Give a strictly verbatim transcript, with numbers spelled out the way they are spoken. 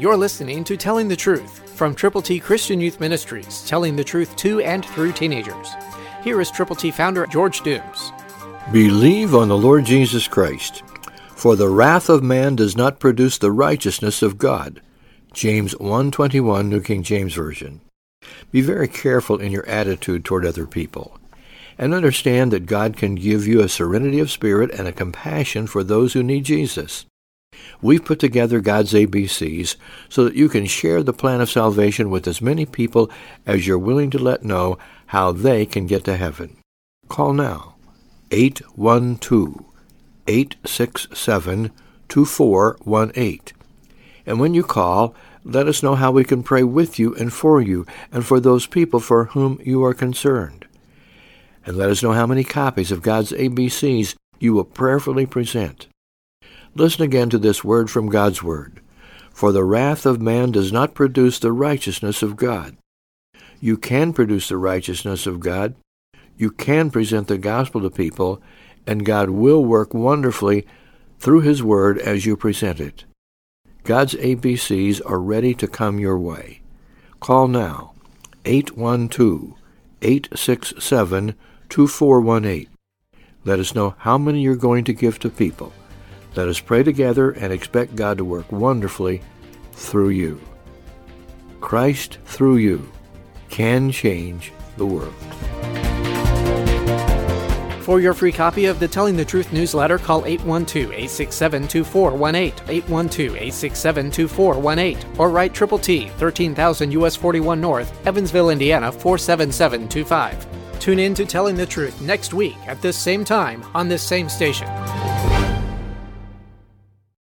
You're listening to Telling the Truth from Triple T Christian Youth Ministries, telling the truth to and through teenagers. Here is Triple T founder George Dooms. Believe on the Lord Jesus Christ, for the wrath of man does not produce the righteousness of God. James one twenty-one, New King James Version. Be very careful in your attitude toward other people, and understand that God can give you a serenity of spirit and a compassion for those who need Jesus. We've put together God's A B Cs so that you can share the plan of salvation with as many people as you're willing to let know how they can get to heaven. Call now, eight one two, eight six seven, two four one eight. And when you call, let us know how we can pray with you and for you and for those people for whom you are concerned. And let us know how many copies of God's A B Cs you will prayerfully present. Listen again to this word from God's Word. For the wrath of man does not produce the righteousness of God. You can produce the righteousness of God. You can present the gospel to people, and God will work wonderfully through His Word as you present it. God's A B Cs are ready to come your way. Call now, eight one two, eight six seven, two four one eight. Let us know how many you're going to give to people. Let us pray together and expect God to work wonderfully through you. Christ through you can change the world. For your free copy of the Telling the Truth newsletter, call eight one two, eight six seven, two four one eight, eight one two, eight six seven, two four one eight, or write Triple T, thirteen thousand U S forty-one North, Evansville, Indiana, four seven seven two five. Tune in to Telling the Truth next week at this same time on this same station.